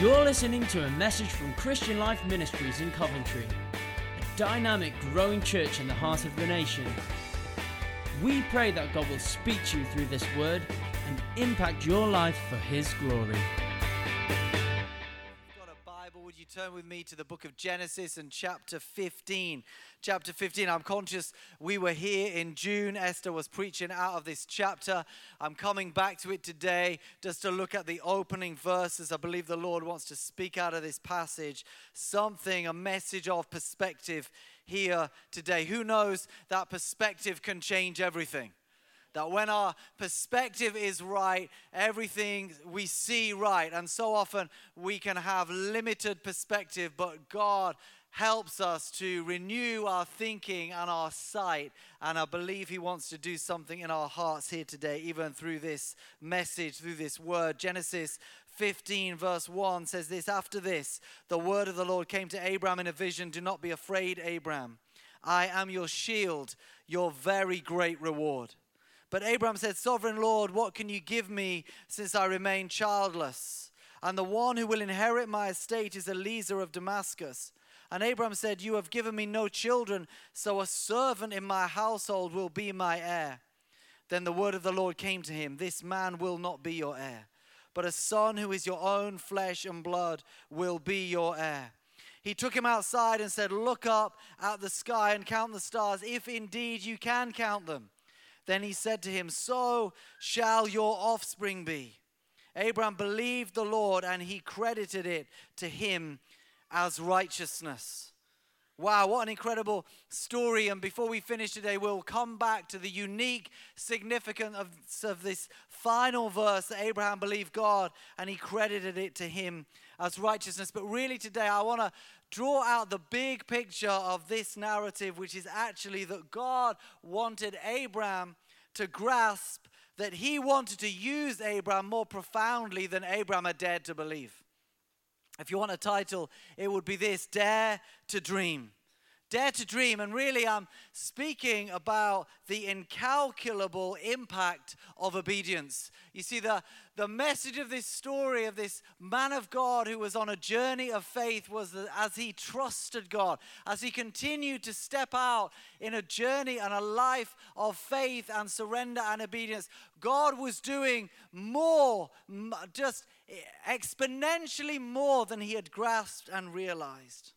You're listening to a message from Christian Life Ministries in Coventry, a dynamic, growing church in the heart of the nation. We pray that God will speak to you through this word and impact your life for His glory. If you've got a Bible, would you turn with me to the book of Genesis and chapter 15? Chapter 15, I'm conscious we were here in June. Esther was preaching out of this chapter. I'm coming back to it today just to look at the opening verses. I believe the Lord wants to speak out of this passage something, a message of perspective here today. Who knows that perspective can change everything? That when our perspective is right, everything we see right. And so often we can have limited perspective, but God helps us to renew our thinking and our sight, and I believe He wants to do something in our hearts here today, even through this message, through this word. Genesis 15 verse 1 says this: "After this, the word of the Lord came to Abraham in a vision. Do not be afraid, Abraham. I am your shield, your very great reward." But Abraham said, "Sovereign Lord, what can you give me since I remain childless? And the one who will inherit my estate is Eliezer of Damascus." And Abraham said, "You have given me no children, so a servant in my household will be my heir." Then the word of the Lord came to him, "This man will not be your heir, but a son who is your own flesh and blood will be your heir." He took him outside and said, "Look up at the sky and count the stars, if indeed you can count them." Then he said to him, "So shall your offspring be." Abraham believed the Lord, and He credited it to him as righteousness. Wow, what an incredible story. And before we finish today, we'll come back to the unique significance of this final verse, that Abraham believed God and He credited it to him as righteousness. But really today, I want to draw out the big picture of this narrative, which is actually that God wanted Abraham to grasp that He wanted to use Abraham more profoundly than Abraham had dared to believe. If you want a title, it would be this: Dare to Dream. Dare to Dream. And really, I'm speaking about the incalculable impact of obedience. You see, the message of this story of this man of God who was on a journey of faith was that as he trusted God, as he continued to step out in a journey and a life of faith and surrender and obedience, God was doing more, just exponentially more than he had grasped and realized.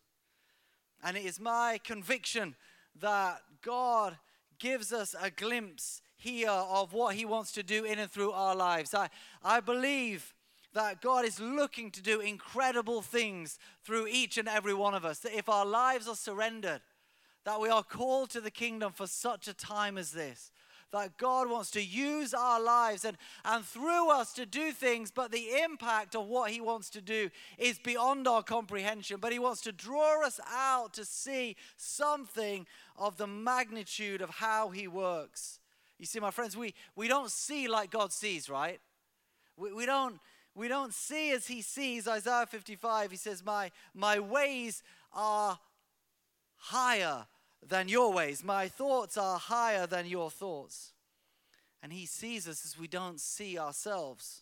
And it is my conviction that God gives us a glimpse here of what He wants to do in and through our lives. I believe that God is looking to do incredible things through each and every one of us. That if our lives are surrendered, that we are called to the kingdom for such a time as this. That God wants to use our lives and through us to do things, but the impact of what He wants to do is beyond our comprehension. But He wants to draw us out to see something of the magnitude of how He works. You see, my friends, we don't see like God sees, right? We don't see as He sees. Isaiah 55, he says, my ways are higher than your ways. My thoughts are higher than your thoughts. And He sees us as we don't see ourselves.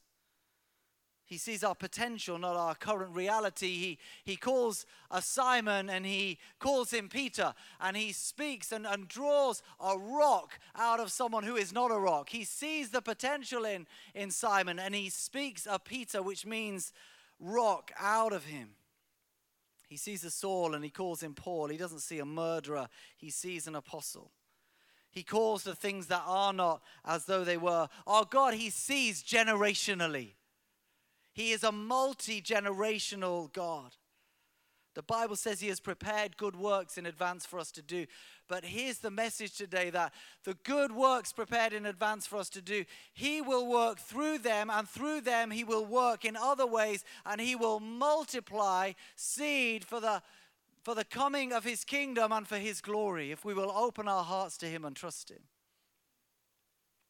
He sees our potential, not our current reality. He calls a Simon and He calls him Peter, and He speaks and draws a rock out of someone who is not a rock. He sees the potential in Simon, and He speaks a Peter, which means rock, out of him. He sees a Saul and He calls him Paul. He doesn't see a murderer. He sees an apostle. He calls the things that are not as though they were. Our God, He sees generationally. He is a multi-generational God. The Bible says He has prepared good works in advance for us to do. But here's the message today, that the good works prepared in advance for us to do, He will work through them, and through them He will work in other ways, and He will multiply seed for the coming of His kingdom and for His glory, if we will open our hearts to Him and trust Him.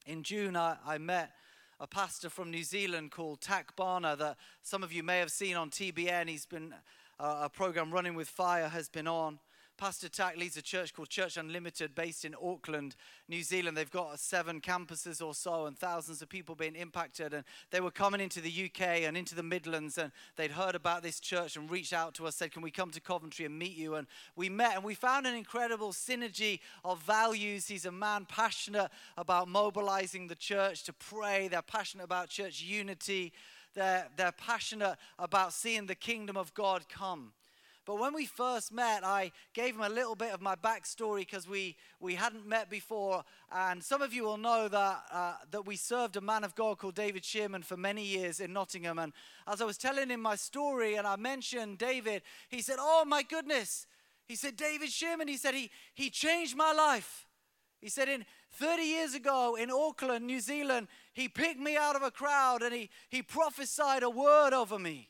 In June, I met a pastor from New Zealand called Tak Bana, that some of you may have seen on TBN. He's been a program Running With Fire has been on. Pastor Tak leads a church called Church Unlimited based in Auckland, New Zealand. They've got 7 campuses or so and thousands of people being impacted. And they were coming into the UK and into the Midlands, and they'd heard about this church and reached out to us, said, can we come to Coventry and meet you? And we met, and we found an incredible synergy of values. He's a man passionate about mobilizing the church to pray. They're passionate about church unity. They're passionate about seeing the kingdom of God come. But when we first met, I gave him a little bit of my backstory because we hadn't met before. And some of you will know that we served a man of God called David Shearman for many years in Nottingham. And as I was telling him my story and I mentioned David, he said, oh my goodness. He said, David Shearman, he said, he changed my life. He said, in 30 years ago in Auckland, New Zealand, he picked me out of a crowd and he prophesied a word over me.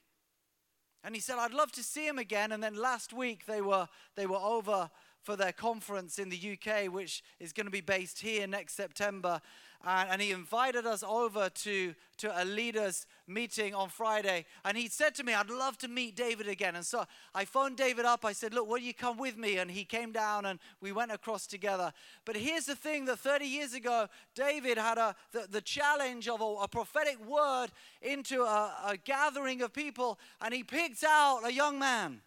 And he said, I'd love to see him again. And then last week they were over for their conference in the UK, which is going to be based here next September. And he invited us over to a leaders meeting on Friday. And he said to me, I'd love to meet David again. And so I phoned David up. I said, look, will you come with me? And he came down and we went across together. But here's the thing, that 30 years ago, David had the challenge of a prophetic word into a gathering of people. And he picked out a young man.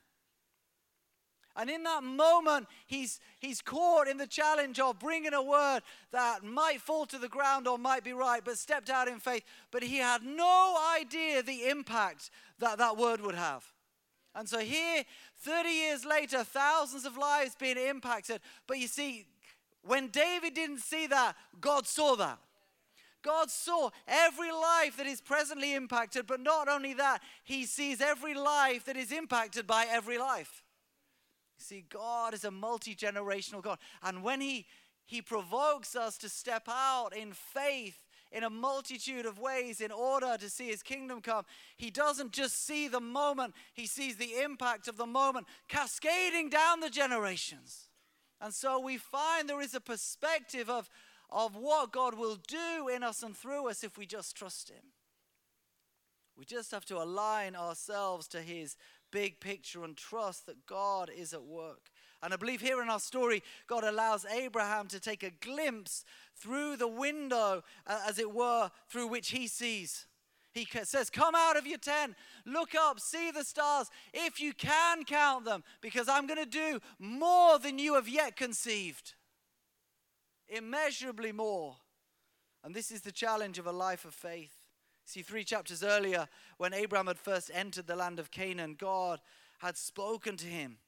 And in that moment, he's caught in the challenge of bringing a word that might fall to the ground or might be right, but stepped out in faith. But he had no idea the impact that that word would have. And so here, 30 years later, thousands of lives being impacted. But you see, when David didn't see that, God saw that. God saw every life that is presently impacted, but not only that, he sees every life that is impacted by every life. See, God is a multi-generational God. And when he provokes us to step out in faith in a multitude of ways in order to see his kingdom come, he doesn't just see the moment, he sees the impact of the moment cascading down the generations. And so we find there is a perspective of what God will do in us and through us if we just trust him. We just have to align ourselves to his big picture and trust that God is at work. And I believe here in our story, God allows Abraham to take a glimpse through the window, as it were, through which he sees. He says, come out of your tent, look up, see the stars, if you can count them, because I'm going to do more than you have yet conceived. Immeasurably more. And this is the challenge of a life of faith. See, 3 chapters earlier, when Abraham had first entered the land of Canaan, God had spoken to him.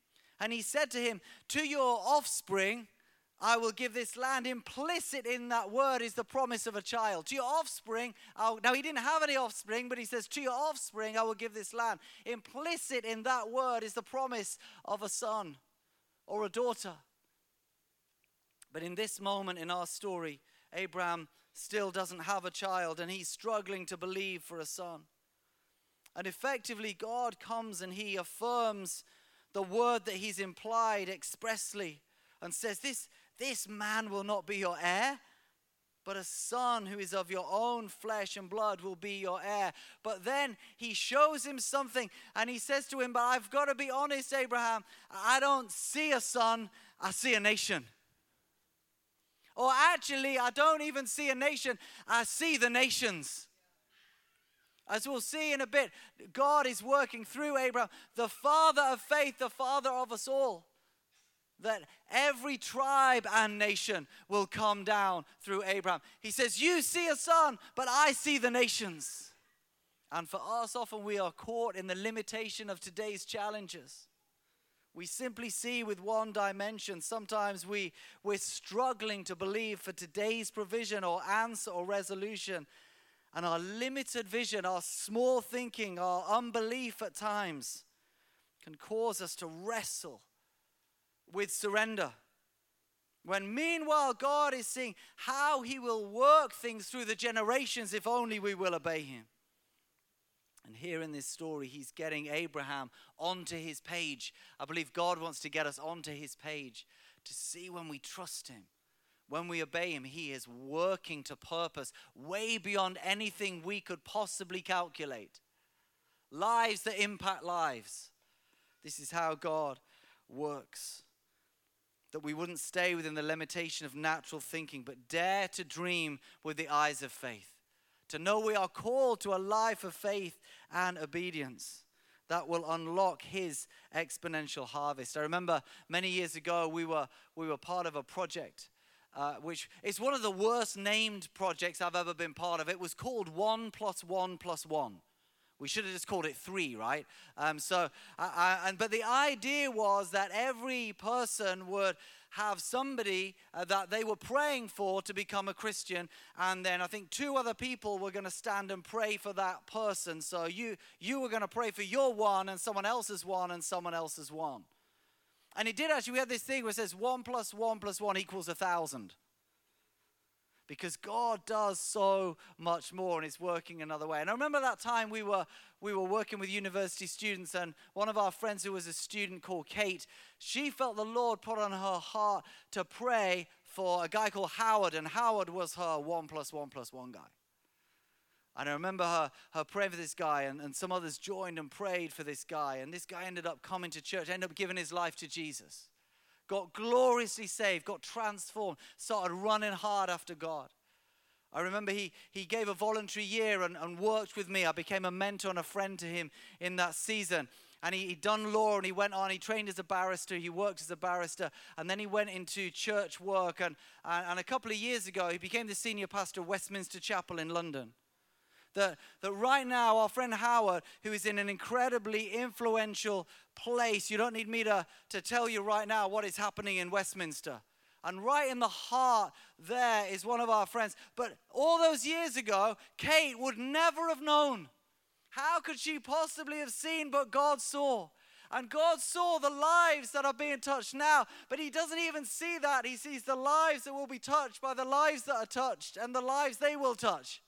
And he said to him, to your offspring, I will give this land. Implicit in that word is the promise of a child. To your offspring, now he didn't have any offspring, but he says, to your offspring, I will give this land. Implicit in that word is the promise of a son or a daughter. But in this moment in our story, Abraham still doesn't have a child, and he's struggling to believe for a son. And effectively, God comes and he affirms the word that he's implied expressly and says, this man will not be your heir, but a son who is of your own flesh and blood will be your heir. But then he shows him something, and he says to him, but I've got to be honest, Abraham, I don't see a son, I see a nation. Or actually, I don't even see a nation, I see the nations. As we'll see in a bit, God is working through Abraham, the father of faith, the father of us all. That every tribe and nation will come down through Abraham. He says, you see a son, but I see the nations. And for us, often we are caught in the limitation of today's challenges. We simply see with one dimension. Sometimes we're struggling to believe for today's provision or answer or resolution. And our limited vision, our small thinking, our unbelief at times can cause us to wrestle with surrender. When meanwhile God is seeing how he will work things through the generations if only we will obey him. And here in this story, he's getting Abraham onto his page. I believe God wants to get us onto his page to see when we trust him, when we obey him, he is working to purpose way beyond anything we could possibly calculate. Lives that impact lives. This is how God works. that we wouldn't stay within the limitation of natural thinking, but dare to dream with the eyes of faith. To know we are called to a life of faith and obedience that will unlock his exponential harvest. I remember many years ago we were part of a project which is one of the worst named projects I've ever been part of. It was called 1+1+1. We should have just called it 3, right? But the idea was that every person would have somebody that they were praying for to become a Christian, and then I think 2 other people were going to stand and pray for that person. So you were going to pray for your one, and someone else's one, and someone else's one. And it did actually. We had this thing where it says 1+1+1 = 1,000. Because God does so much more, and it's working another way. And I remember that time we were working with university students, and one of our friends who was a student called Kate, she felt the Lord put on her heart to pray for a guy called Howard, and Howard was her 1+1+1 guy. And I remember her praying for this guy, and some others joined and prayed for this guy, and this guy ended up coming to church, ended up giving his life to Jesus. Got gloriously saved, got transformed, started running hard after God. I remember he gave a voluntary year and worked with me. I became a mentor and a friend to him in that season. And he'd done law, and he went on, he trained as a barrister, he worked as a barrister, and then he went into church work. And a couple of years ago, he became the senior pastor of Westminster Chapel in London. That right now, our friend Howard, who is in an incredibly influential place, you don't need me to tell you right now what is happening in Westminster. And right in the heart there is one of our friends. But all those years ago, Kate would never have known. How could she possibly have seen? But God saw. And God saw the lives that are being touched now, but he doesn't even see that. He sees the lives that will be touched by the lives that are touched and the lives they will touch.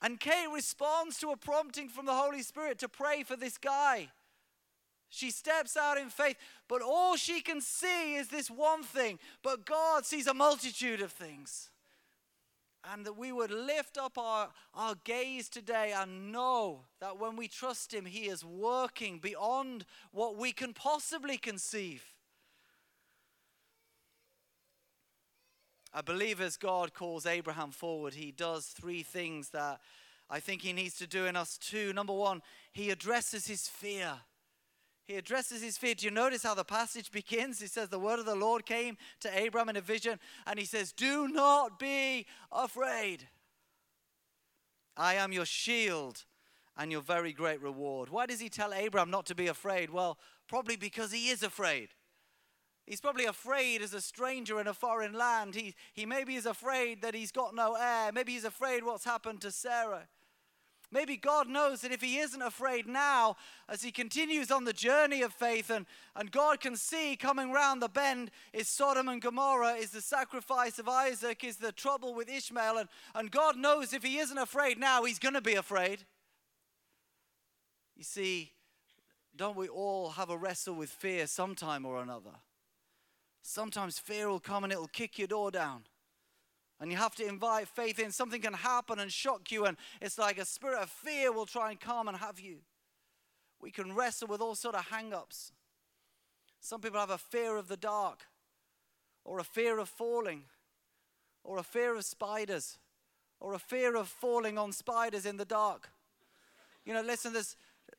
And Kate responds to a prompting from the Holy Spirit to pray for this guy. She steps out in faith, but all she can see is this one thing. But God sees a multitude of things. And that we would lift up our gaze today and know that when we trust him, he is working beyond what we can possibly conceive. I believe as God calls Abraham forward, he does 3 things that I think he needs to do in us too. Number 1, he addresses his fear. He addresses his fear. Do you notice how the passage begins? He says, the word of the Lord came to Abraham in a vision, and he says, do not be afraid. I am your shield and your very great reward. Why does he tell Abraham not to be afraid? Well, probably because he is afraid. He's probably afraid as a stranger in a foreign land. He maybe is afraid that he's got no heir. Maybe he's afraid what's happened to Sarah. Maybe God knows that if he isn't afraid now, as he continues on the journey of faith, and God can see coming round the bend is Sodom and Gomorrah, is the sacrifice of Isaac, is the trouble with Ishmael. And God knows if he isn't afraid now, he's going to be afraid. You see, don't we all have a wrestle with fear sometime or another? Sometimes fear will come and it'll kick your door down. And you have to invite faith in. Something can happen and shock you, and it's like a spirit of fear will try and come and have you. We can wrestle with all sort of hang-ups. Some people have a fear of the dark, or a fear of falling, or a fear of spiders, or a fear of falling on spiders in the dark. You know, listen, there's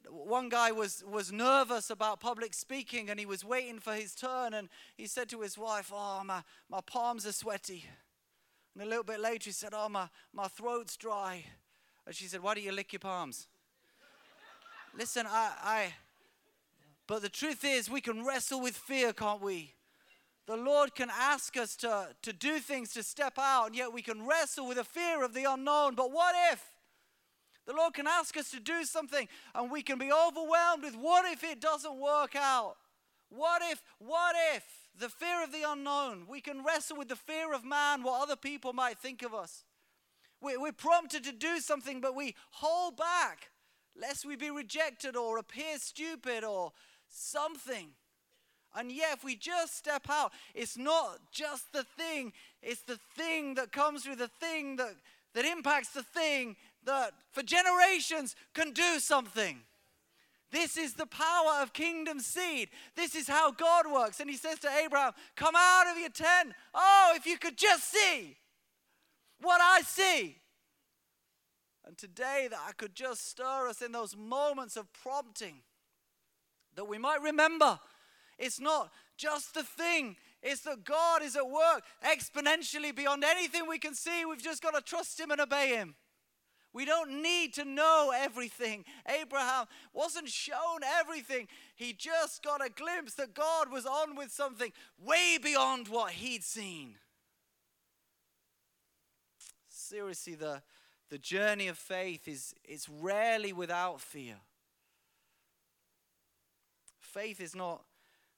one guy was nervous about public speaking, and he was waiting for his turn, and he said to his wife, oh, my palms are sweaty. And a little bit later he said, oh, my throat's dry. And she said, why don't you lick your palms? Listen, but the truth is, we can wrestle with fear, can't we? The Lord can ask us to do things, to step out, and yet we can wrestle with a fear of the unknown. But what if? The Lord can ask us to do something, and we can be overwhelmed with, what if it doesn't work out? What if, the fear of the unknown? We can wrestle with the fear of man, what other people might think of us. We're prompted to do something, but we hold back, lest we be rejected or appear stupid or something. And yet, if we just step out, it's not just the thing, it's the thing that comes through the thing that impacts the thing that for generations can do something. This is the power of kingdom seed. This is how God works. And he says to Abraham, come out of your tent. Oh, if you could just see what I see. And today that I could just stir us in those moments of prompting, that we might remember it's not just the thing, it's that God is at work exponentially beyond anything we can see. We've just got to trust him and obey him. We don't need to know everything. Abraham wasn't shown everything. He just got a glimpse that God was on with something way beyond what he'd seen. Seriously, the journey of faith is rarely without fear. Faith is not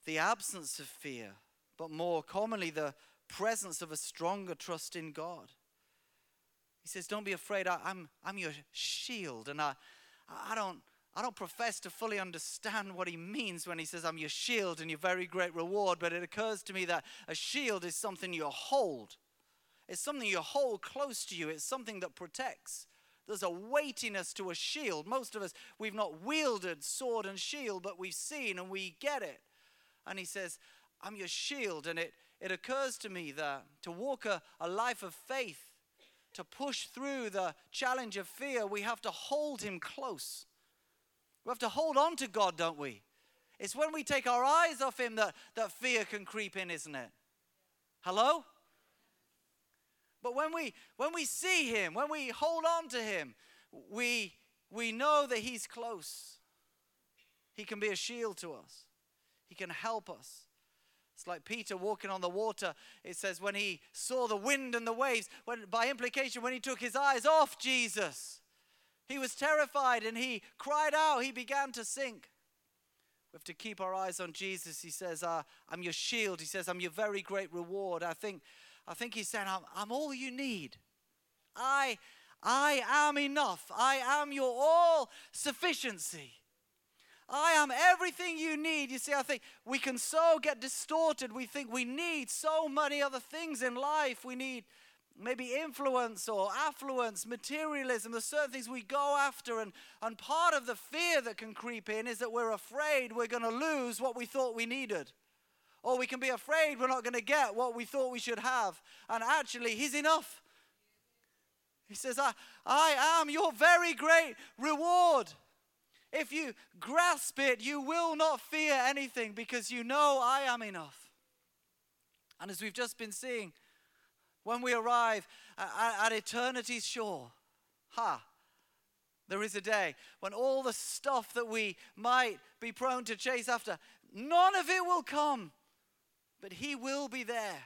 the absence of fear, but more commonly the presence of a stronger trust in God. He says, don't be afraid, I'm your shield. And I don't profess to fully understand what he means when he says, I'm your shield and your very great reward. But it occurs to me that a shield is something you hold. It's something you hold close to you. It's something that protects. There's a weightiness to a shield. Most of us, we've not wielded sword and shield, but we've seen and we get it. And he says, I'm your shield. And it occurs to me that to walk a life of faith, to push through the challenge of fear, we have to hold him close. We have to hold on to God, don't we? It's when we take our eyes off him that fear can creep in, isn't it? Hello? But when we see him, when we hold on to him, we know that he's close. He can be a shield to us. He can help us. It's like Peter walking on the water. It says when he saw the wind and the waves, by implication, when he took his eyes off Jesus, he was terrified and he cried out. He began to sink. We have to keep our eyes on Jesus. He says, I'm your shield. He says, I'm your very great reward. I think he's saying, I'm all you need. I am enough. I am your all sufficiency. I am everything you need. You see, I think we can so get distorted. We think we need so many other things in life. We need maybe influence or affluence, materialism. There's certain things we go after. And part of the fear that can creep in is that we're afraid we're going to lose what we thought we needed. Or we can be afraid we're not going to get what we thought we should have. And actually, he's enough. He says, I am your very great reward. If you grasp it, you will not fear anything because you know I am enough. And as we've just been seeing, when we arrive at eternity's shore, there is a day when all the stuff that we might be prone to chase after, none of it will come, but he will be there.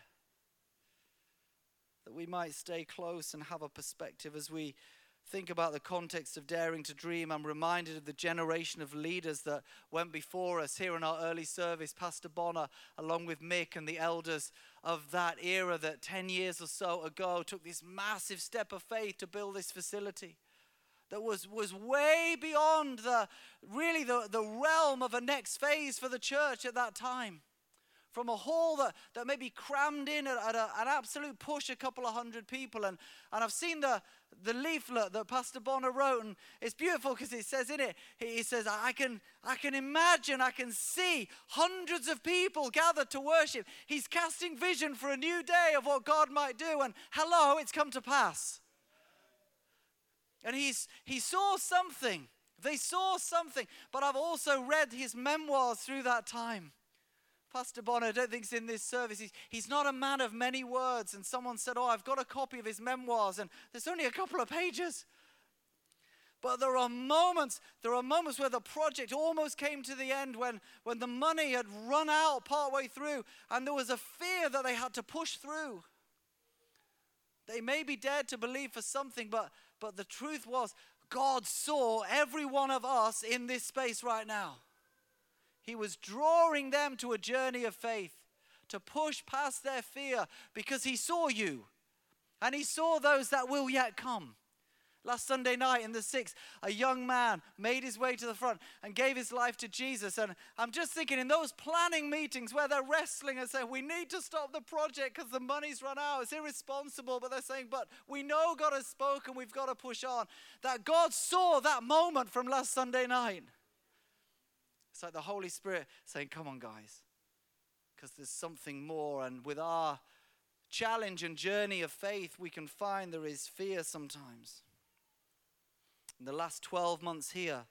That we might stay close and have a perspective as we think about the context of Daring to Dream. I'm reminded of the generation of leaders that went before us. Here in our early service, Pastor Bonner, along with Mick and the elders of that era that 10 years or so ago took this massive step of faith to build this facility that was way beyond the realm of a next phase for the church at that time. From a hall that may be crammed in at an absolute push, a couple of hundred people. And I've seen the leaflet that Pastor Bonner wrote, and it's beautiful because it says in it, he says, I can imagine, I can see hundreds of people gathered to worship. He's casting vision for a new day of what God might do, and hello, it's come to pass. And he saw something. They saw something. But I've also read his memoirs through that time. Pastor Bonner, I don't think he's in this service. He's not a man of many words. And someone said, I've got a copy of his memoirs. And there's only a couple of pages. But there are moments where the project almost came to the end when the money had run out partway through. And there was a fear that they had to push through. They maybe dared to believe for something, but the truth was God saw every one of us in this space right now. He was drawing them to a journey of faith, to push past their fear, because he saw you and he saw those that will yet come. Last Sunday night in the 6th, a young man made his way to the front and gave his life to Jesus. And I'm just thinking in those planning meetings where they're wrestling and saying, we need to stop the project because the money's run out. It's irresponsible. But they're saying, but we know God has spoken. We've got to push on. That God saw that moment from last Sunday night. It's like the Holy Spirit saying, come on, guys, because there's something more. And with our challenge and journey of faith, we can find there is fear sometimes. In the last 12 months here,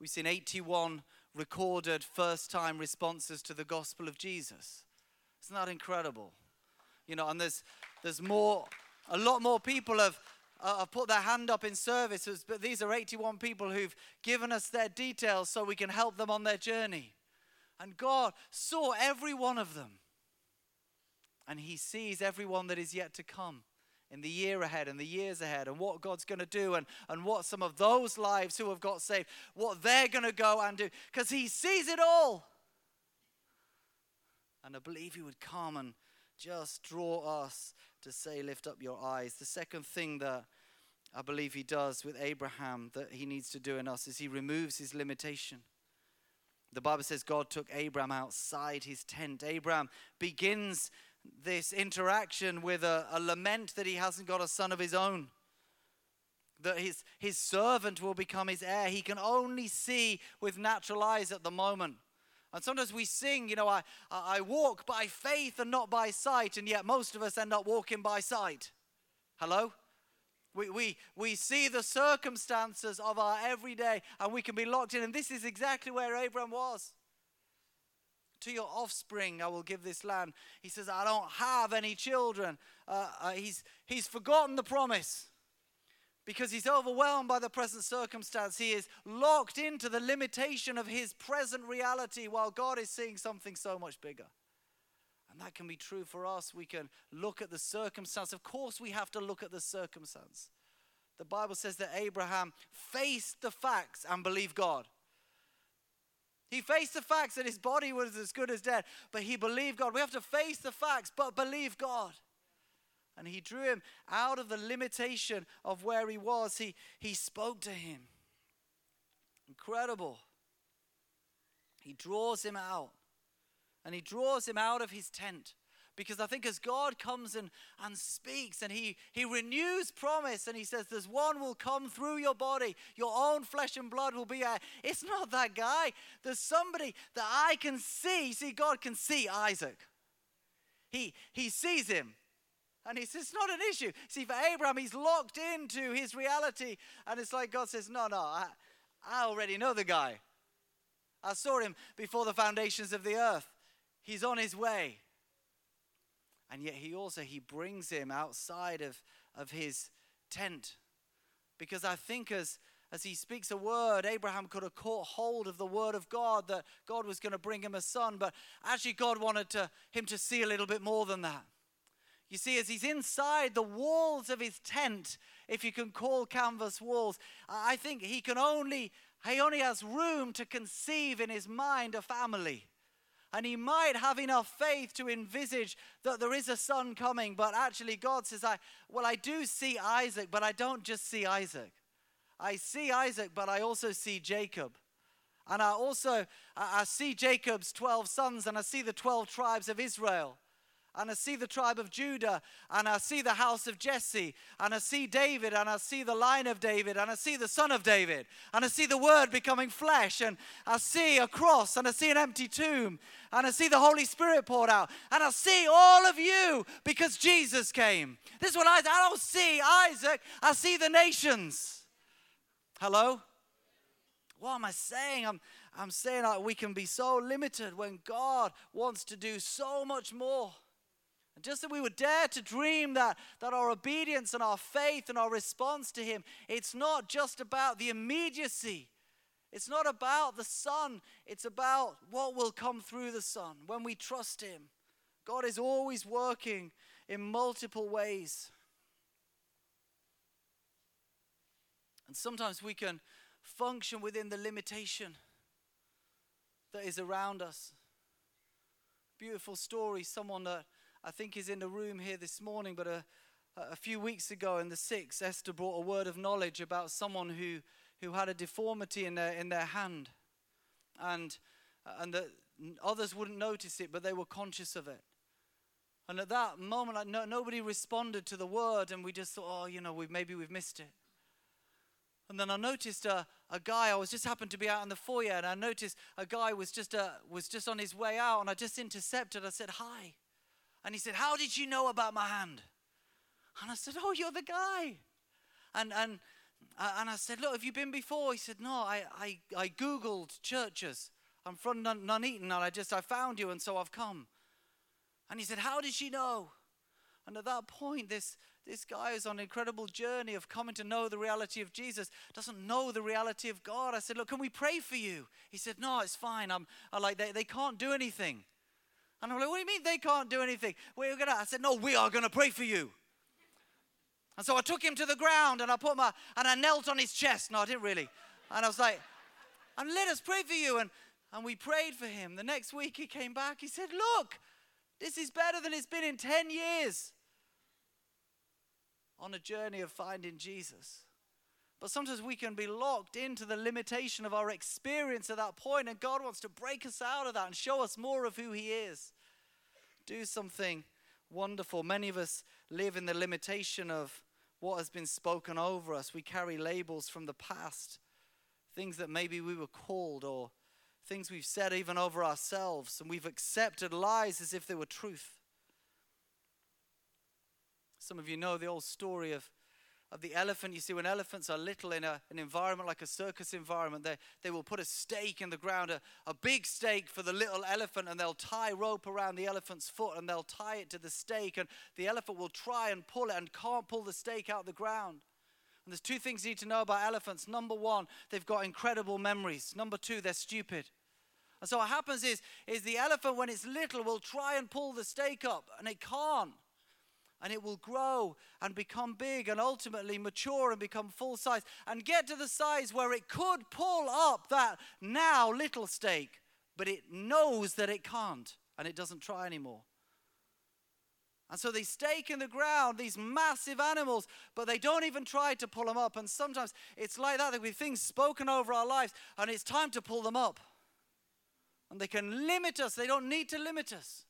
we've seen 81 recorded first-time responses to the gospel of Jesus. Isn't that incredible? You know, and there's more, a lot more people have put their hand up in services, but these are 81 people who've given us their details so we can help them on their journey. And God saw every one of them. And he sees everyone that is yet to come in the year ahead and the years ahead, and what God's going to do, and what some of those lives who have got saved, what they're going to go and do, because he sees it all. And I believe he would come and just draw us to say, lift up your eyes. The second thing that I believe he does with Abraham that he needs to do in us is he removes his limitation. The Bible says God took Abraham outside his tent. Abraham begins this interaction with a lament that he hasn't got a son of his own, that his servant will become his heir. He can only see with natural eyes at the moment. And sometimes we sing, you know, I walk by faith and not by sight, and yet most of us end up walking by sight. Hello? We see the circumstances of our everyday, and we can be locked in. And this is exactly where Abraham was. To your offspring I will give this land. He says, I don't have any children. He's forgotten the promise because he's overwhelmed by the present circumstance. He is locked into the limitation of his present reality while God is seeing something so much bigger. And that can be true for us. We can look at the circumstance. Of course we have to look at the circumstance. The Bible says that Abraham faced the facts and believed God. He faced the facts that his body was as good as dead, but he believed God. We have to face the facts, but believe God. And he drew him out of the limitation of where he was. He spoke to him. Incredible. He draws him out. And he draws him out of his tent. Because I think as God comes and speaks and he renews promise and he says, there's one will come through your body. Your own flesh and blood will be. It's not that guy. There's somebody that I can see. See, God can see Isaac. He sees him. And he says, it's not an issue. See, for Abraham, he's locked into his reality. And it's like God says, no, I already know the guy. I saw him before the foundations of the earth. He's on his way. And yet he brings him outside of his tent. Because I think as he speaks a word, Abraham could have caught hold of the word of God, that God was going to bring him a son. But actually God wanted him to see a little bit more than that. You see, as he's inside the walls of his tent, if you can call canvas walls, I think he only has room to conceive in his mind a family. And he might have enough faith to envisage that there is a son coming. But actually God says, I do see Isaac, but I don't just see Isaac. I see Isaac, but I also see Jacob. And I see Jacob's 12 sons, and I see the 12 tribes of Israel. And I see the tribe of Judah, and I see the house of Jesse, and I see David, and I see the line of David, and I see the son of David, and I see the word becoming flesh, and I see a cross, and I see an empty tomb, and I see the Holy Spirit poured out, and I see all of you because Jesus came. This is what I don't see Isaac, I see the nations. Hello? What am I saying? I'm saying that we can be so limited when God wants to do so much more. And just that we would dare to dream that our obedience and our faith and our response to him, it's not just about the immediacy. It's not about the son. It's about what will come through the son when we trust him. God is always working in multiple ways. And sometimes we can function within the limitation that is around us. Beautiful story, someone that I think is in the room here this morning, but a few weeks ago in the 6th, Esther brought a word of knowledge about someone who had a deformity in their hand, and that others wouldn't notice it, but they were conscious of it. And at that moment, nobody responded to the word, and we just thought, oh, you know, maybe we've missed it. And then I noticed a guy. I was just happened to be out in the foyer, and I noticed a guy was just on his way out, and I just intercepted. I said, "Hi," and he said, "How did you know about my hand?" And I said, "Oh, you're the guy," and I said, "Look, have you been before?" He said, "No, I Googled churches. I'm from Nuneaton, and I found you, and so I've come." And he said, "How did she know?" And at that point, this guy is on an incredible journey of coming to know the reality of Jesus, doesn't know the reality of God. I said, "Look, can we pray for you?" He said, "No, it's fine. They can't do anything." And I'm like, "What do you mean they can't do anything?" I said, "No, we are going to pray for you." And so I took him to the ground, and I knelt on his chest. No, I didn't really. And I was like, "And let us pray for you." And we prayed for him. The next week he came back. He said, "Look, this is better than it's been in 10 years. On a journey of finding Jesus. But sometimes we can be locked into the limitation of our experience at that point, and God wants to break us out of that and show us more of who he is. Do something wonderful. Many of us live in the limitation of what has been spoken over us. We carry labels from the past, things that maybe we were called or things we've said even over ourselves, and we've accepted lies as if they were truth. Some of you know the old story of the elephant. You see, when elephants are little in an environment like a circus environment, they will put a stake in the ground, a big stake for the little elephant, and they'll tie rope around the elephant's foot, and they'll tie it to the stake, and the elephant will try and pull it and can't pull the stake out of the ground. And there's two things you need to know about elephants. Number one, they've got incredible memories. Number two, they're stupid. And so what happens is the elephant, when it's little, will try and pull the stake up, and it can't. And it will grow and become big and ultimately mature and become full size and get to the size where it could pull up that now little stake, but it knows that it can't, and it doesn't try anymore. And so they stake in the ground these massive animals, but they don't even try to pull them up. And sometimes it's like that with things spoken over our lives, and it's time to pull them up. And they can limit us. They don't need to limit us.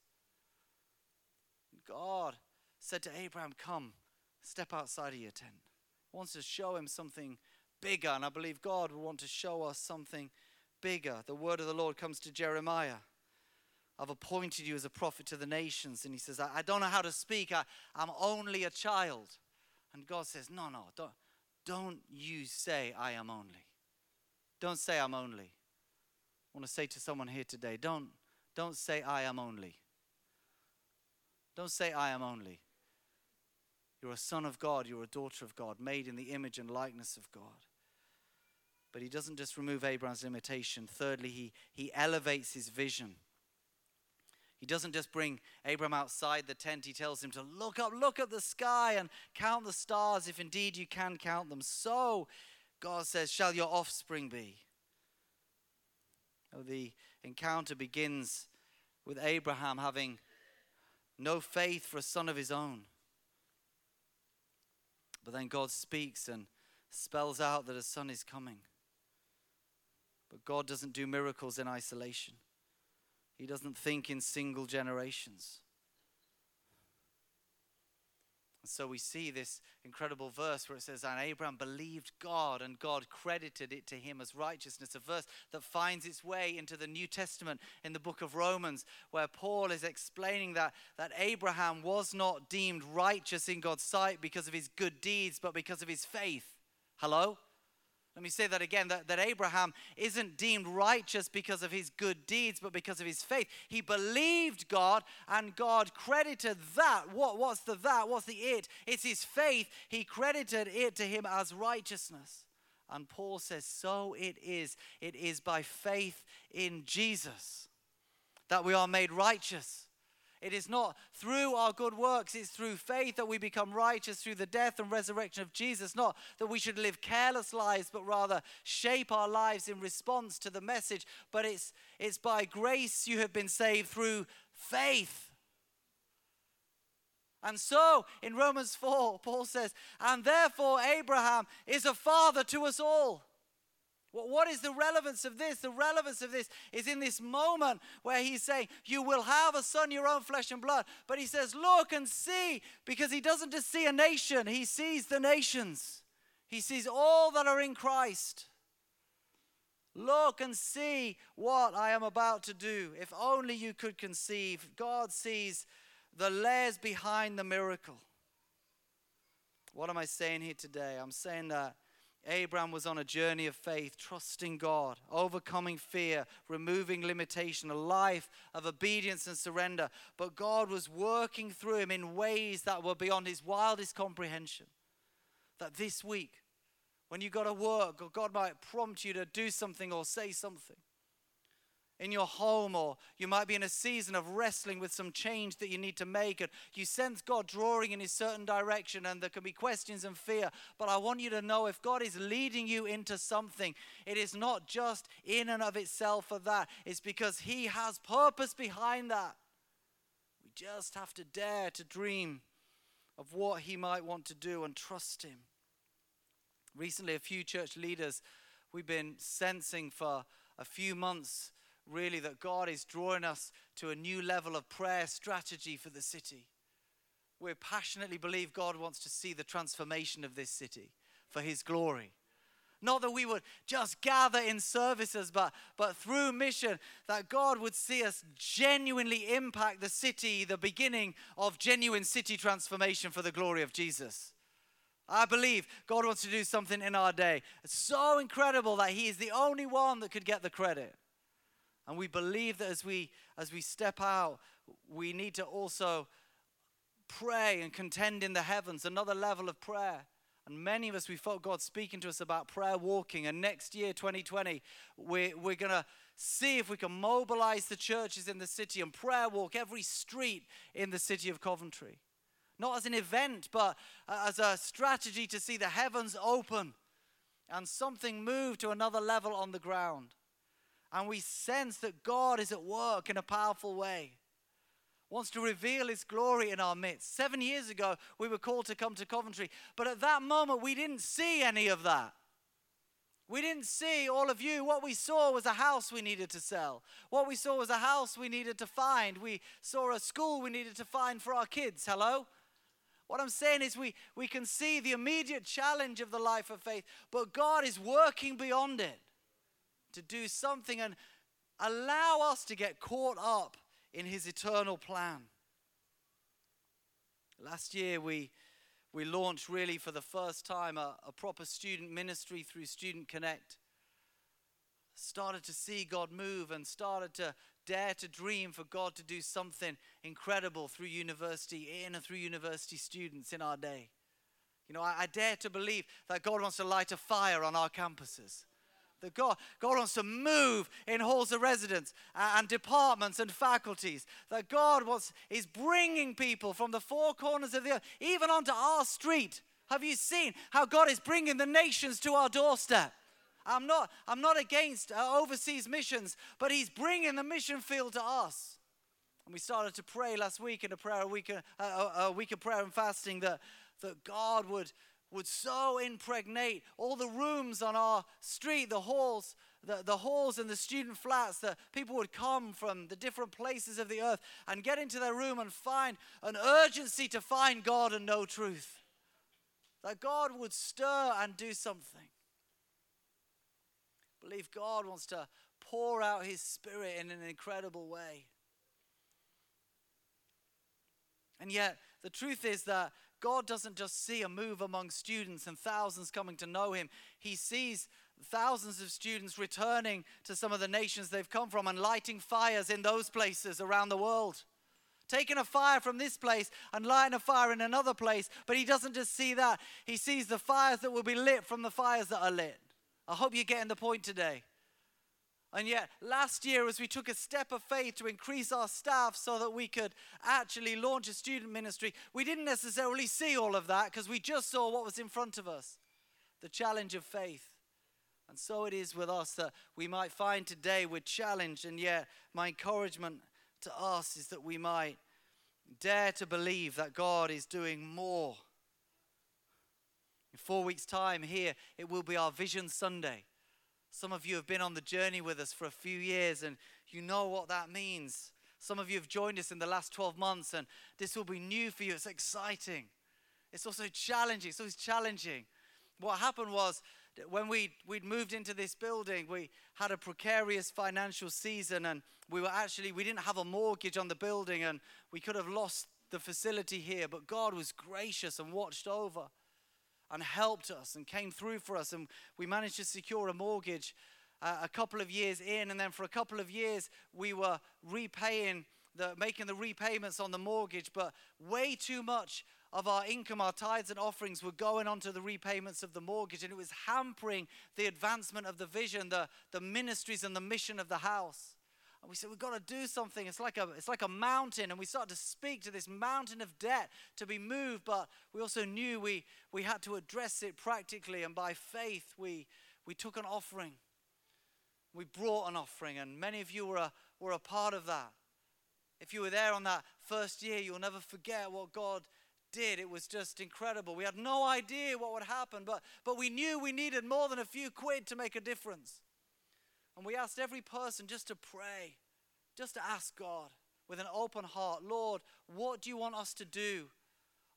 God said to Abraham, "Come, step outside of your tent." He wants to show him something bigger, and I believe God will want to show us something bigger. The word of the Lord comes to Jeremiah. "I've appointed you as a prophet to the nations." And he says, I don't know how to speak. I'm only a child. And God says, no, don't you say I am only. Don't say I'm only. I want to say to someone here today, don't say I am only. Don't say I am only. You're a son of God. You're a daughter of God, made in the image and likeness of God. But he doesn't just remove Abraham's limitation. Thirdly, he elevates his vision. He doesn't just bring Abraham outside the tent. He tells him to look at the sky and count the stars, if indeed you can count them. So, God says, shall your offspring be. Oh, the encounter begins with Abraham having no faith for a son of his own. But then God speaks and spells out that a son is coming. But God doesn't do miracles in isolation. He doesn't think in single generations. And so we see this incredible verse where it says, and Abraham believed God, and God credited it to him as righteousness, a verse that finds its way into the New Testament in the book of Romans, where Paul is explaining that Abraham was not deemed righteous in God's sight because of his good deeds, but because of his faith. Hello? Let me say that again, that Abraham isn't deemed righteous because of his good deeds, but because of his faith. He believed God, and God credited that. What's the that? What's the it? It's his faith. He credited it to him as righteousness. And Paul says, so it is. It is by faith in Jesus that we are made righteous. It is not through our good works, it's through faith that we become righteous through the death and resurrection of Jesus. Not that we should live careless lives, but rather shape our lives in response to the message. But it's by grace you have been saved through faith. And so, in Romans 4, Paul says, and therefore Abraham is a father to us all. What is the relevance of this? The relevance of this is in this moment where he's saying, you will have a son, your own flesh and blood. But he says, look and see, because he doesn't just see a nation. He sees the nations. He sees all that are in Christ. Look and see what I am about to do. If only you could conceive. God sees the layers behind the miracle. What am I saying here today? I'm saying that Abraham was on a journey of faith, trusting God, overcoming fear, removing limitation, a life of obedience and surrender. But God was working through him in ways that were beyond his wildest comprehension. That this week, when you got to work, or God might prompt you to do something or say something. In your home, or you might be in a season of wrestling with some change that you need to make, and you sense God drawing in a certain direction, and there can be questions and fear. But I want you to know, if God is leading you into something, it is not just in and of itself for that. It's because he has purpose behind that. We just have to dare to dream of what he might want to do and trust him. Recently, a few church leaders, we've been sensing for a few months really that God is drawing us to a new level of prayer strategy for the city. We passionately believe God wants to see the transformation of this city for his glory. Not that we would just gather in services, but through mission, that God would see us genuinely impact the city, the beginning of genuine city transformation for the glory of Jesus. I believe God wants to do something in our day. It's so incredible that he is the only one that could get the credit. And we believe that as we step out, we need to also pray and contend in the heavens, another level of prayer. And many of us, we felt God speaking to us about prayer walking. And next year, 2020, we're going to see if we can mobilize the churches in the city and prayer walk every street in the city of Coventry. Not as an event, but as a strategy to see the heavens open and something move to another level on the ground. And we sense that God is at work in a powerful way. Wants to reveal his glory in our midst. 7 years ago, we were called to come to Coventry. But at that moment, we didn't see any of that. We didn't see all of you. What we saw was a house we needed to sell. What we saw was a house we needed to find. We saw a school we needed to find for our kids. Hello? What I'm saying is we can see the immediate challenge of the life of faith, but God is working beyond it to do something and allow us to get caught up in his eternal plan. Last year we launched really for the first time a proper student ministry through Student Connect. Started to see God move and started to dare to dream for God to do something incredible through university, in and through university students in our day. You know, I dare to believe that God wants to light a fire on our campuses. That God wants to move in halls of residence and departments and faculties. That God is bringing people from the four corners of the earth, even onto our street. Have you seen how God is bringing the nations to our doorstep? I'm not against overseas missions, but he's bringing the mission field to us. And we started to pray last week in a week of prayer and fasting that God would so impregnate all the rooms on our street, the halls and the student flats, that people would come from the different places of the earth and get into their room and find an urgency to find God and know truth. That God would stir and do something. I believe God wants to pour out his spirit in an incredible way. And yet, the truth is that God doesn't just see a move among students and thousands coming to know him. He sees thousands of students returning to some of the nations they've come from and lighting fires in those places around the world. Taking a fire from this place and lighting a fire in another place. But he doesn't just see that. He sees the fires that will be lit from the fires that are lit. I hope you're getting the point today. And yet, last year, as we took a step of faith to increase our staff so that we could actually launch a student ministry, we didn't necessarily see all of that because we just saw what was in front of us, the challenge of faith. And so it is with us that we might find today we're challenged, and yet my encouragement to us is that we might dare to believe that God is doing more. In 4 weeks' time here, it will be our Vision Sunday. Some of you have been on the journey with us for a few years, and you know what that means. Some of you have joined us in the last 12 months, and this will be new for you. It's exciting. It's also challenging. what happened was that when we'd moved into this building, we had a precarious financial season, and we didn't have a mortgage on the building, and we could have lost the facility here, but God was gracious and watched over and helped us and came through for us, and we managed to secure a mortgage a couple of years in, and then for a couple of years we were making the repayments on the mortgage, but way too much of our income, our tithes and offerings, were going onto the repayments of the mortgage, and it was hampering the advancement of the vision, the ministries and the mission of the house. And we said, we've got to do something. It's like a mountain, and we started to speak to this mountain of debt to be moved, but we also knew we had to address it practically, and by faith we took an offering. We brought an offering, and many of you were a part of that. If you were there on that first year, you'll never forget what God did. It was just incredible. We had no idea what would happen, but we knew we needed more than a few quid to make a difference. And we asked every person just to pray, just to ask God with an open heart, Lord, what do you want us to do,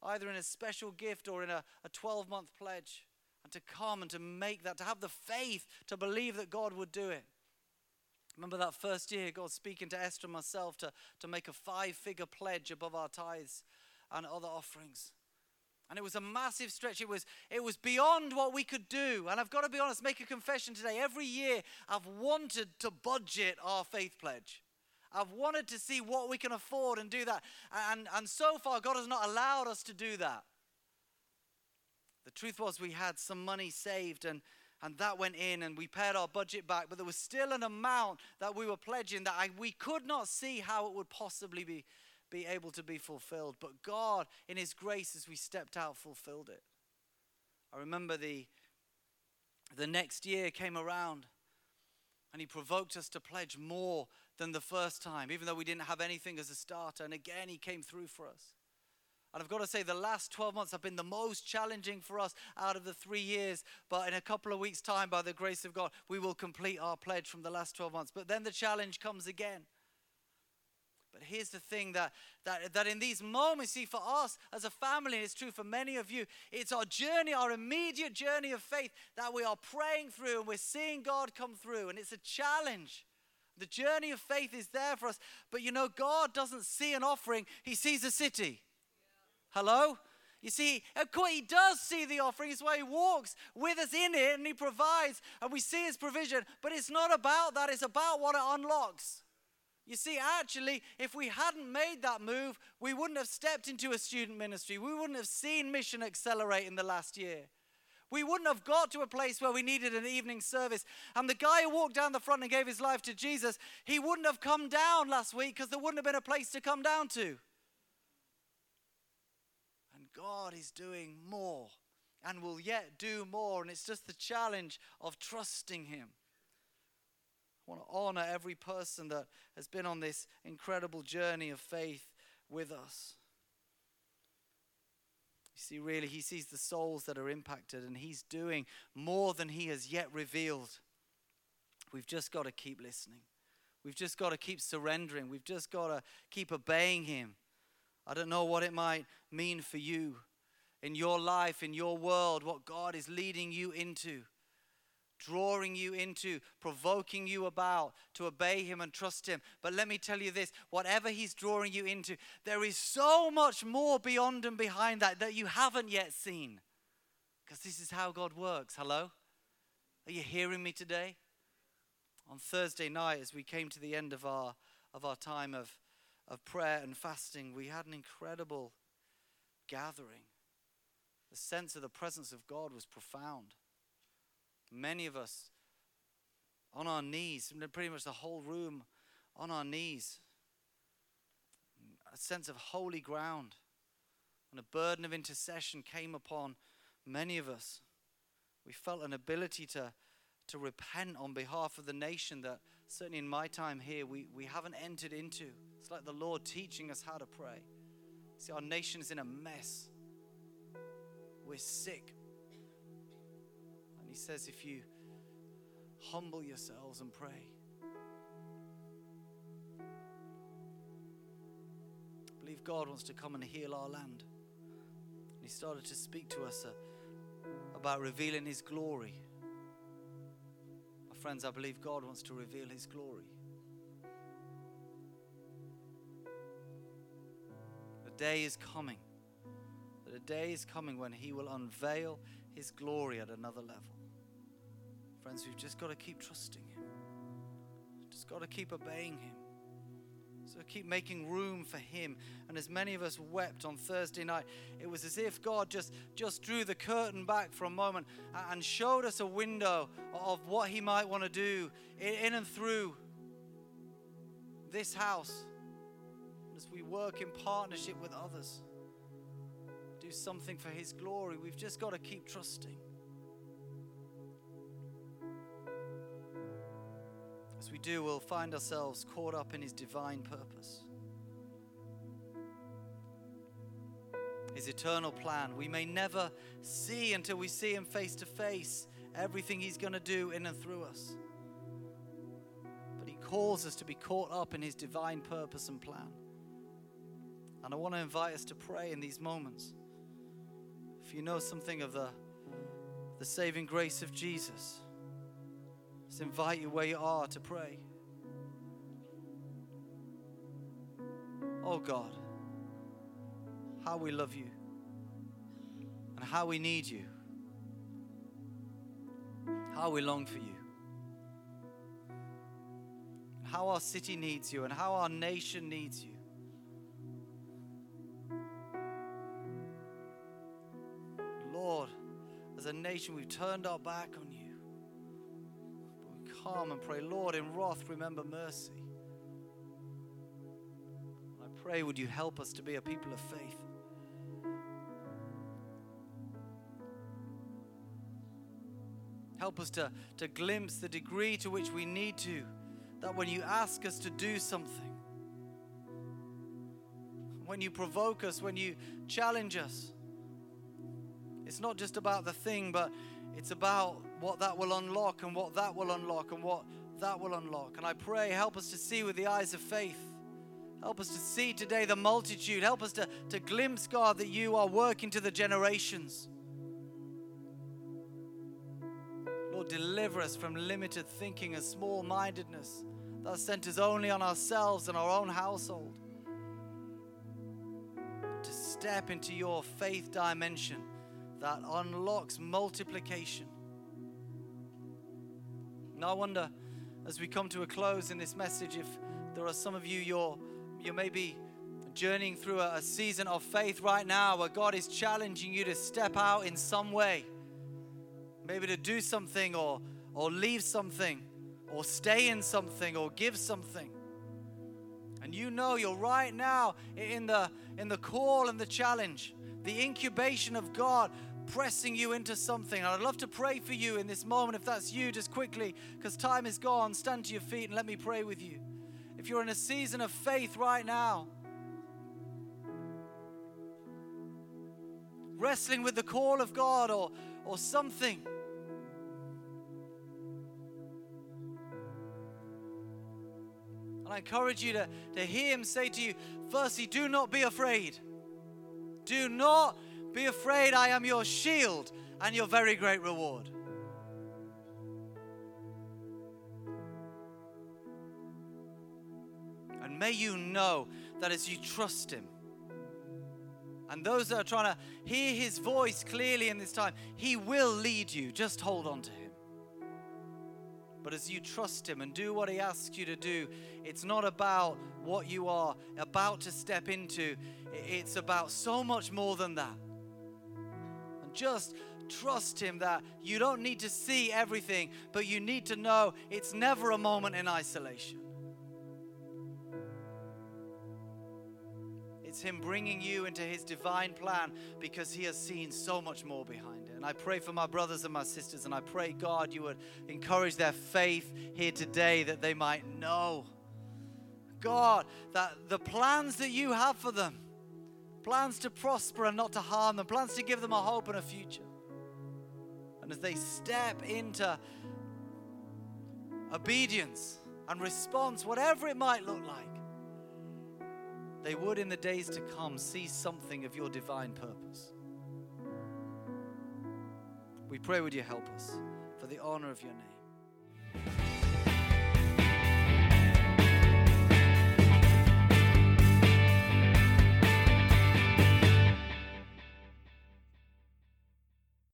either in a special gift or in a 12-month pledge, and to come and to make that, to have the faith to believe that God would do it. Remember that first year, God speaking to Esther and myself to make a 5-figure pledge above our tithes and other offerings. And it was a massive stretch. It was beyond what we could do. And I've got to be honest, make a confession today. Every year I've wanted to budget our faith pledge. I've wanted to see what we can afford and do that. And so far God has not allowed us to do that. The truth was we had some money saved and that went in and we paid our budget back. But there was still an amount that we were pledging that we could not see how it would possibly be able to be fulfilled, but God in his grace as we stepped out fulfilled it. I remember the next year came around and he provoked us to pledge more than the first time, even though we didn't have anything as a starter, and again he came through for us. And I've got to say the last 12 months have been the most challenging for us out of the 3 years, but in a couple of weeks' time, by the grace of God, we will complete our pledge from the last 12 months. But then the challenge comes again. But here's the thing that in these moments, see, for us as a family, and it's true for many of you, it's our journey, our immediate journey of faith that we are praying through and we're seeing God come through. And it's a challenge. The journey of faith is there for us. But you know, God doesn't see an offering. He sees a city. Yeah. Hello? You see, of course he does see the offering. It's why he walks with us in it and he provides and we see his provision. But it's not about that. It's about what it unlocks. You see, actually, if we hadn't made that move, we wouldn't have stepped into a student ministry. We wouldn't have seen mission accelerate in the last year. We wouldn't have got to a place where we needed an evening service. And the guy who walked down the front and gave his life to Jesus, he wouldn't have come down last week because there wouldn't have been a place to come down to. And God is doing more and will yet do more. And it's just the challenge of trusting him. I want to honor every person that has been on this incredible journey of faith with us. You see, really, he sees the souls that are impacted, and he's doing more than he has yet revealed. We've just got to keep listening. We've just got to keep surrendering. We've just got to keep obeying him. I don't know what it might mean for you in your life, in your world, what God is leading you into, drawing you into, provoking you about to obey him and trust him. But let me tell you this, whatever he's drawing you into, there is so much more beyond and behind that you haven't yet seen. Because this is how God works. Hello? Are you hearing me today? On Thursday night, as we came to the end of our time of prayer and fasting, we had an incredible gathering. The sense of the presence of God was profound. Many of us on our knees, pretty much the whole room on our knees. A sense of holy ground and a burden of intercession came upon many of us. We felt an ability to repent on behalf of the nation that certainly in my time here we haven't entered into. It's like the Lord teaching us how to pray. See, our nation is in a mess. We're sick. He says, if you humble yourselves and pray. I believe God wants to come and heal our land. And he started to speak to us about revealing His glory. My friends, I believe God wants to reveal His glory. The day is coming. The day is coming when He will unveil His glory at another level. Friends, we've just got to keep trusting Him. We've just got to keep obeying Him. So keep making room for Him. And as many of us wept on Thursday night, it was as if God just drew the curtain back for a moment and showed us a window of what He might want to do in and through this house as we work in partnership with others. Do something for His glory. We've just got to keep trusting. As we do, we'll find ourselves caught up in His divine purpose, His eternal plan. We may never see until we see Him face to face everything He's going to do in and through us. But He calls us to be caught up in His divine purpose and plan. And I want to invite us to pray in these moments. If you know something of the saving grace of Jesus, just invite you where you are to pray. Oh God, how we love You and how we need You, how we long for You, and how our city needs You and how our nation needs You. Lord, as a nation, we've turned our back on You. Calm and pray, Lord, in wrath, remember mercy. I pray, would You help us to be a people of faith? Help us to glimpse the degree to which we need to, that when You ask us to do something, when You provoke us, when You challenge us, it's not just about the thing, but it's about what that will unlock and what that will unlock and what that will unlock. And I pray, help us to see with the eyes of faith. Help us to see today the multitude. Help us to glimpse, God, that You are working to the generations. Lord, deliver us from limited thinking and small-mindedness that centers only on ourselves and our own household. To step into Your faith dimension that unlocks multiplication. Now I wonder, as we come to a close in this message, if there are some of you, you're maybe journeying through a season of faith right now where God is challenging you to step out in some way, maybe to do something or leave something or stay in something or give something. And you know you're right now in the call and the challenge, the incubation of God pressing you into something. And I'd love to pray for you in this moment. If that's you, just quickly, because time is gone, stand to your feet and let me pray with you. If you're in a season of faith right now, wrestling with the call of God or something, and I encourage you to hear Him say to you, firstly, do not be afraid. Do not be afraid, I am your shield and your very great reward. And may you know that as you trust Him, and those that are trying to hear His voice clearly in this time, He will lead you. Just hold on to Him. But as you trust Him and do what He asks you to do, it's not about what you are about to step into. It's about so much more than that. Just trust Him that you don't need to see everything, but you need to know it's never a moment in isolation. It's Him bringing you into His divine plan because He has seen so much more behind it. And I pray for my brothers and my sisters, and I pray, God, You would encourage their faith here today that they might know, God, that the plans that You have for them, plans to prosper and not to harm them, plans to give them a hope and a future. And as they step into obedience and response, whatever it might look like, they would in the days to come see something of Your divine purpose. We pray would you help us for the honor of your name.